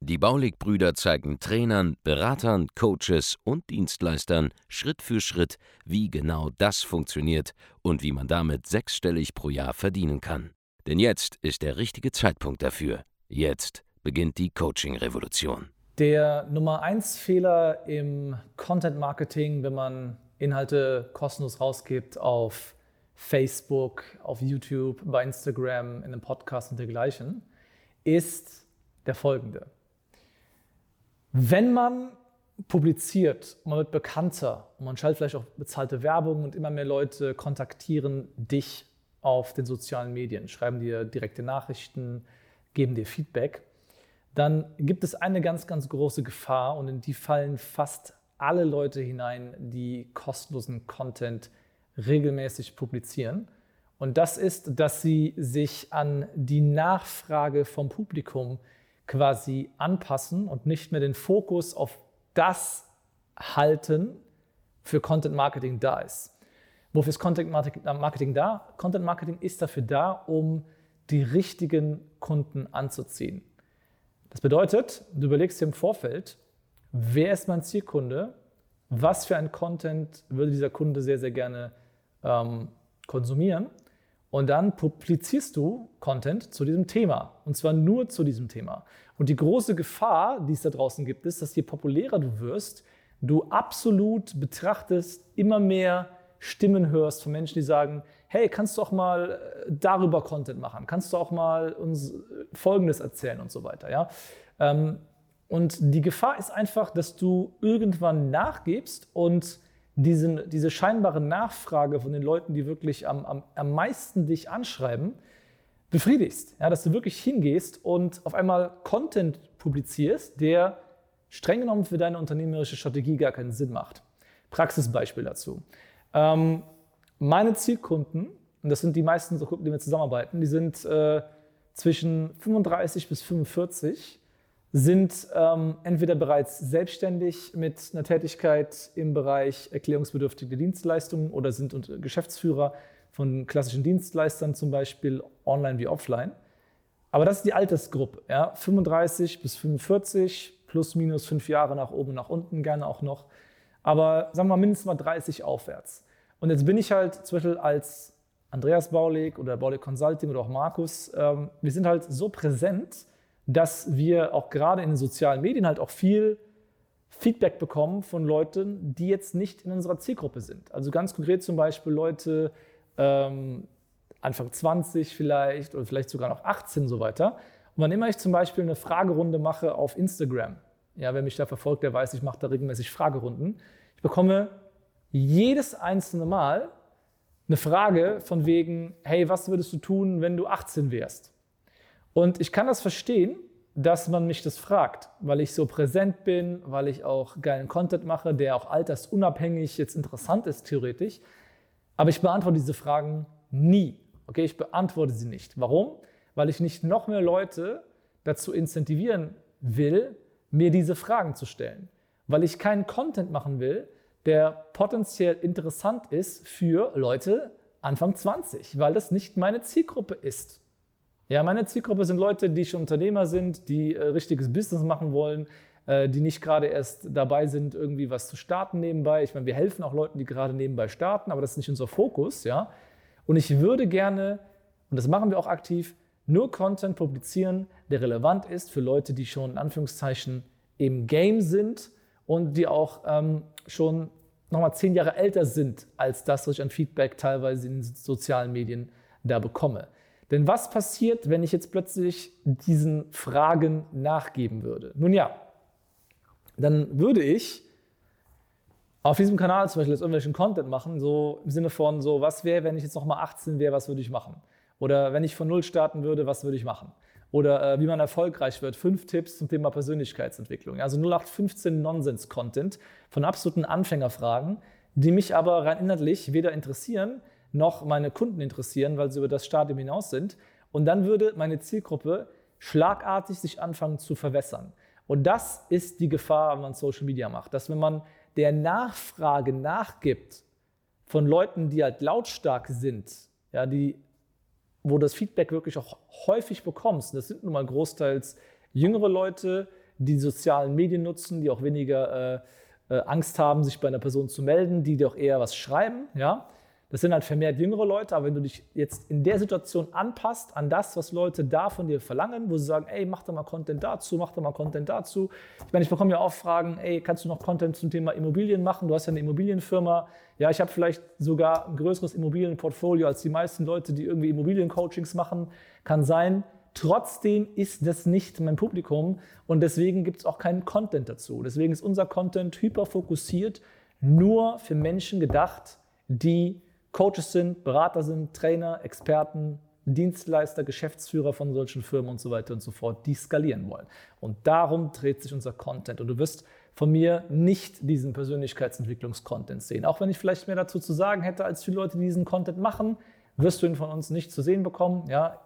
Die Baulig-Brüder zeigen Trainern, Beratern, Coaches und Dienstleistern Schritt für Schritt, wie genau das funktioniert und wie man damit sechsstellig pro Jahr verdienen kann. Denn jetzt ist der richtige Zeitpunkt dafür. Jetzt beginnt die Coaching-Revolution. Der Nummer 1 Fehler im Content-Marketing, wenn man Inhalte kostenlos rausgibt auf Facebook, auf YouTube, bei Instagram, in einem Podcast und dergleichen, ist der folgende. Wenn man publiziert, man wird bekannter und man schaltet vielleicht auch bezahlte Werbung und immer mehr Leute kontaktieren dich auf den sozialen Medien, schreiben dir direkte Nachrichten, geben dir Feedback, dann gibt es eine ganz, ganz große Gefahr und in die fallen fast alle Leute hinein, die kostenlosen Content regelmäßig publizieren. Und das ist, dass sie sich an die Nachfrage vom Publikum quasi anpassen und nicht mehr den Fokus auf das halten, für Content Marketing da ist. Wofür ist Content Marketing da? Content Marketing ist dafür da, um die richtigen Kunden anzuziehen. Das bedeutet, du überlegst dir im Vorfeld, wer ist mein Zielkunde, was für ein Content würde dieser Kunde sehr, sehr gerne konsumieren. Und dann publizierst du Content zu diesem Thema, und zwar nur zu diesem Thema. Und die große Gefahr, die es da draußen gibt, ist, dass je populärer du wirst, du absolut betrachtest, immer mehr Stimmen hörst von Menschen, die sagen, hey, kannst du auch mal darüber Content machen, kannst du auch mal uns Folgendes erzählen und so weiter. Ja? Und die Gefahr ist einfach, dass du irgendwann nachgibst und diese scheinbare Nachfrage von den Leuten, die wirklich am meisten dich anschreiben, befriedigst. Ja, dass du wirklich hingehst und auf einmal Content publizierst, der streng genommen für deine unternehmerische Strategie gar keinen Sinn macht. Praxisbeispiel dazu. Meine Zielkunden, und das sind die meisten Kunden, die wir zusammenarbeiten, die sind zwischen 35 bis 45, sind entweder bereits selbstständig mit einer Tätigkeit im Bereich erklärungsbedürftige Dienstleistungen oder sind Geschäftsführer von klassischen Dienstleistern, zum Beispiel online wie offline. Aber das ist die Altersgruppe, ja? 35 bis 45, plus minus 5 Jahre nach oben und nach unten gerne auch noch, aber sagen wir mal mindestens mal 30 aufwärts. Und jetzt bin ich halt zum Beispiel als Andreas Baulig oder Baulig Consulting oder auch Markus, wir sind halt so präsent, dass wir auch gerade in den sozialen Medien halt auch viel Feedback bekommen von Leuten, die jetzt nicht in unserer Zielgruppe sind. Also ganz konkret zum Beispiel Leute Anfang 20 vielleicht oder vielleicht sogar noch 18 und so weiter. Und wann immer ich zum Beispiel eine Fragerunde mache auf Instagram, ja, wer mich da verfolgt, der weiß, ich mache da regelmäßig Fragerunden, ich bekomme jedes einzelne Mal eine Frage von wegen, hey, was würdest du tun, wenn du 18 wärst? Und ich kann das verstehen, dass man mich das fragt, weil ich so präsent bin, weil ich auch geilen Content mache, der auch altersunabhängig jetzt interessant ist, theoretisch. Aber ich beantworte diese Fragen nie. Okay, ich beantworte sie nicht. Warum? Weil ich nicht noch mehr Leute dazu incentivieren will, mir diese Fragen zu stellen. Weil ich keinen Content machen will, der potenziell interessant ist für Leute Anfang 20, weil das nicht meine Zielgruppe ist. Ja, meine Zielgruppe sind Leute, die schon Unternehmer sind, die richtiges Business machen wollen, die nicht gerade erst dabei sind, irgendwie was zu starten nebenbei. Ich meine, wir helfen auch Leuten, die gerade nebenbei starten, aber das ist nicht unser Fokus, ja. Und ich würde gerne, und das machen wir auch aktiv, nur Content publizieren, der relevant ist für Leute, die schon in Anführungszeichen im Game sind und die auch schon nochmal 10 Jahre älter sind als das, was ich an Feedback teilweise in den sozialen Medien da bekomme. Denn was passiert, wenn ich jetzt plötzlich diesen Fragen nachgeben würde? Nun ja, dann würde ich auf diesem Kanal zum Beispiel jetzt irgendwelchen Content machen, so im Sinne von so, was wäre, wenn ich jetzt nochmal 18 wäre, was würde ich machen? Oder wenn ich von 0 starten würde, was würde ich machen? Oder wie man erfolgreich wird, 5 Tipps zum Thema Persönlichkeitsentwicklung. Also 0815 Nonsens-Content von absoluten Anfängerfragen, die mich aber rein inhaltlich weder interessieren noch meine Kunden interessieren, weil sie über das Stadium hinaus sind. Und dann würde meine Zielgruppe schlagartig sich anfangen zu verwässern. Und das ist die Gefahr, wenn man Social Media macht, dass wenn man der Nachfrage nachgibt von Leuten, die halt lautstark sind, ja, die, wo das Feedback wirklich auch häufig bekommst, das sind nun mal großteils jüngere Leute, die sozialen Medien nutzen, die auch weniger Angst haben, sich bei einer Person zu melden, die dir auch eher was schreiben, ja. Das sind halt vermehrt jüngere Leute, aber wenn du dich jetzt in der Situation anpasst an das, was Leute da von dir verlangen, wo sie sagen, ey, mach da mal Content dazu, mach da mal Content dazu. Ich meine, ich bekomme ja auch Fragen, ey, kannst du noch Content zum Thema Immobilien machen? Du hast ja eine Immobilienfirma. Ja, ich habe vielleicht sogar ein größeres Immobilienportfolio als die meisten Leute, die irgendwie Immobiliencoachings machen. Kann sein. Trotzdem ist das nicht mein Publikum und deswegen gibt es auch keinen Content dazu. Deswegen ist unser Content hyperfokussiert, nur für Menschen gedacht, die Coaches sind, Berater sind, Trainer, Experten, Dienstleister, Geschäftsführer von solchen Firmen und so weiter und so fort, die skalieren wollen. Und darum dreht sich unser Content. Und du wirst von mir nicht diesen Persönlichkeitsentwicklungscontent sehen. Auch wenn ich vielleicht mehr dazu zu sagen hätte, als viele Leute, die diesen Content machen, wirst du ihn von uns nicht zu sehen bekommen. Ja,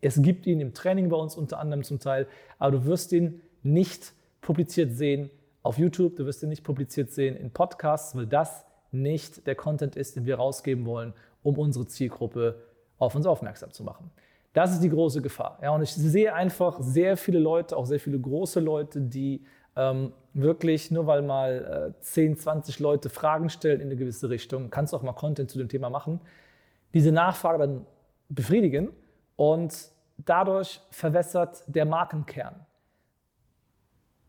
es gibt ihn im Training bei uns unter anderem zum Teil, aber du wirst ihn nicht publiziert sehen auf YouTube, du wirst ihn nicht publiziert sehen in Podcasts, weil das nicht der Content ist, den wir rausgeben wollen, um unsere Zielgruppe auf uns aufmerksam zu machen. Das ist die große Gefahr. Ja, und ich sehe einfach sehr viele Leute, auch sehr viele große Leute, die wirklich, nur weil mal 10, 20 Leute Fragen stellen in eine gewisse Richtung, kannst du auch mal Content zu dem Thema machen, diese Nachfrage dann befriedigen und dadurch verwässert der Markenkern.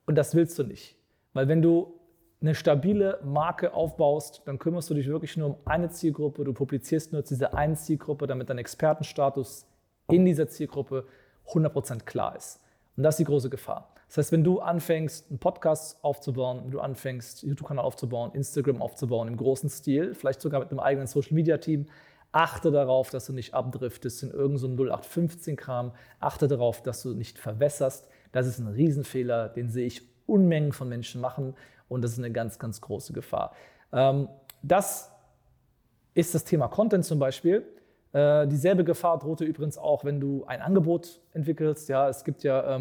Und das willst du nicht. Weil wenn du eine stabile Marke aufbaust, dann kümmerst du dich wirklich nur um eine Zielgruppe, du publizierst nur zu dieser einen Zielgruppe, damit dein Expertenstatus in dieser Zielgruppe 100% klar ist. Und das ist die große Gefahr. Das heißt, wenn du anfängst, einen Podcast aufzubauen, wenn du anfängst, einen YouTube-Kanal aufzubauen, Instagram aufzubauen, im großen Stil, vielleicht sogar mit einem eigenen Social-Media-Team, achte darauf, dass du nicht abdriftest in irgendeinem 0815-Kram, achte darauf, dass du nicht verwässerst. Das ist ein Riesenfehler, den sehe ich Unmengen von Menschen machen. Und das ist eine ganz, ganz große Gefahr. Das ist das Thema Content zum Beispiel. Dieselbe Gefahr droht dir übrigens auch, wenn du ein Angebot entwickelst. Ja, es gibt ja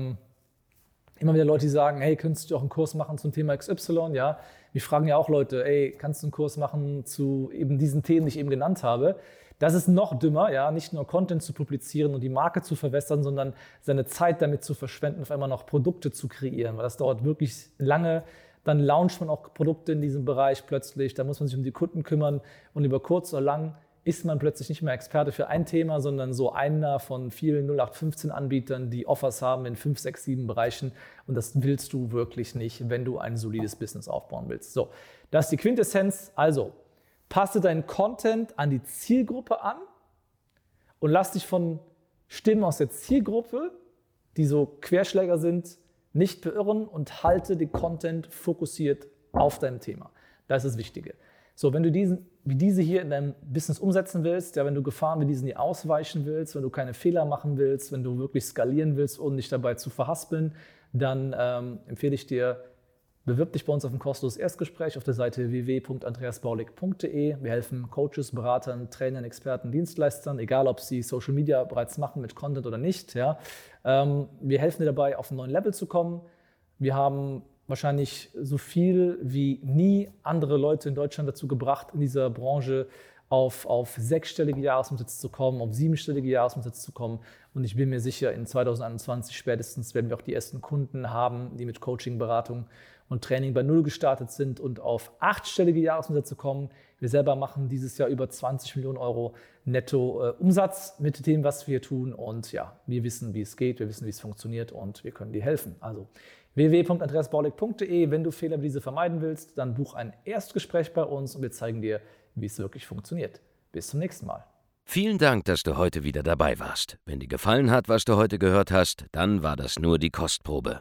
immer wieder Leute, die sagen, hey, könntest du auch einen Kurs machen zum Thema XY? Ja, mich fragen ja auch Leute, ey, kannst du einen Kurs machen zu eben diesen Themen, die ich eben genannt habe? Das ist noch dümmer, ja, nicht nur Content zu publizieren und die Marke zu verwässern, sondern seine Zeit damit zu verschwenden, auf einmal noch Produkte zu kreieren, weil das dauert wirklich lange. Dann launcht man auch Produkte in diesem Bereich plötzlich, da muss man sich um die Kunden kümmern und über kurz oder lang ist man plötzlich nicht mehr Experte für ein Thema, sondern so einer von vielen 0815-Anbietern, die Offers haben in 5, 6, 7 Bereichen und das willst du wirklich nicht, wenn du ein solides Business aufbauen willst. So, das ist die Quintessenz, also passe deinen Content an die Zielgruppe an und lass dich von Stimmen aus der Zielgruppe, die so Querschläger sind, nicht beirren und halte den Content fokussiert auf dein Thema. Das ist das Wichtige. So, wenn du diese hier in deinem Business umsetzen willst, ja, wenn du Gefahren wie diesen hier ausweichen willst, wenn du keine Fehler machen willst, wenn du wirklich skalieren willst, ohne dich dabei zu verhaspeln, dann empfehle ich dir, bewirb dich bei uns auf ein kostenloses Erstgespräch auf der Seite www.andreasbaulig.de. Wir helfen Coaches, Beratern, Trainern, Experten, Dienstleistern, egal ob sie Social Media bereits machen mit Content oder nicht. Ja. Wir helfen dir dabei, auf einen neuen Level zu kommen. Wir haben wahrscheinlich so viel wie nie andere Leute in Deutschland dazu gebracht, in dieser Branche auf 6-stellige Jahresumsätze zu kommen, auf 7-stellige Jahresumsätze zu kommen. Und ich bin mir sicher, in 2021 spätestens werden wir auch die ersten Kunden haben, die mit Coaching, Beratung und Training bei Null gestartet sind und auf 8-stellige Jahresumsätze kommen. Wir selber machen dieses Jahr über 20 Millionen Euro netto Umsatz mit dem, was wir tun. Und ja, wir wissen, wie es geht, wir wissen, wie es funktioniert und wir können dir helfen. Also www.andreasbaulig.de. Wenn du Fehler wie diese vermeiden willst, dann buch ein Erstgespräch bei uns und wir zeigen dir, wie es wirklich funktioniert. Bis zum nächsten Mal. Vielen Dank, dass du heute wieder dabei warst. Wenn dir gefallen hat, was du heute gehört hast, dann war das nur die Kostprobe.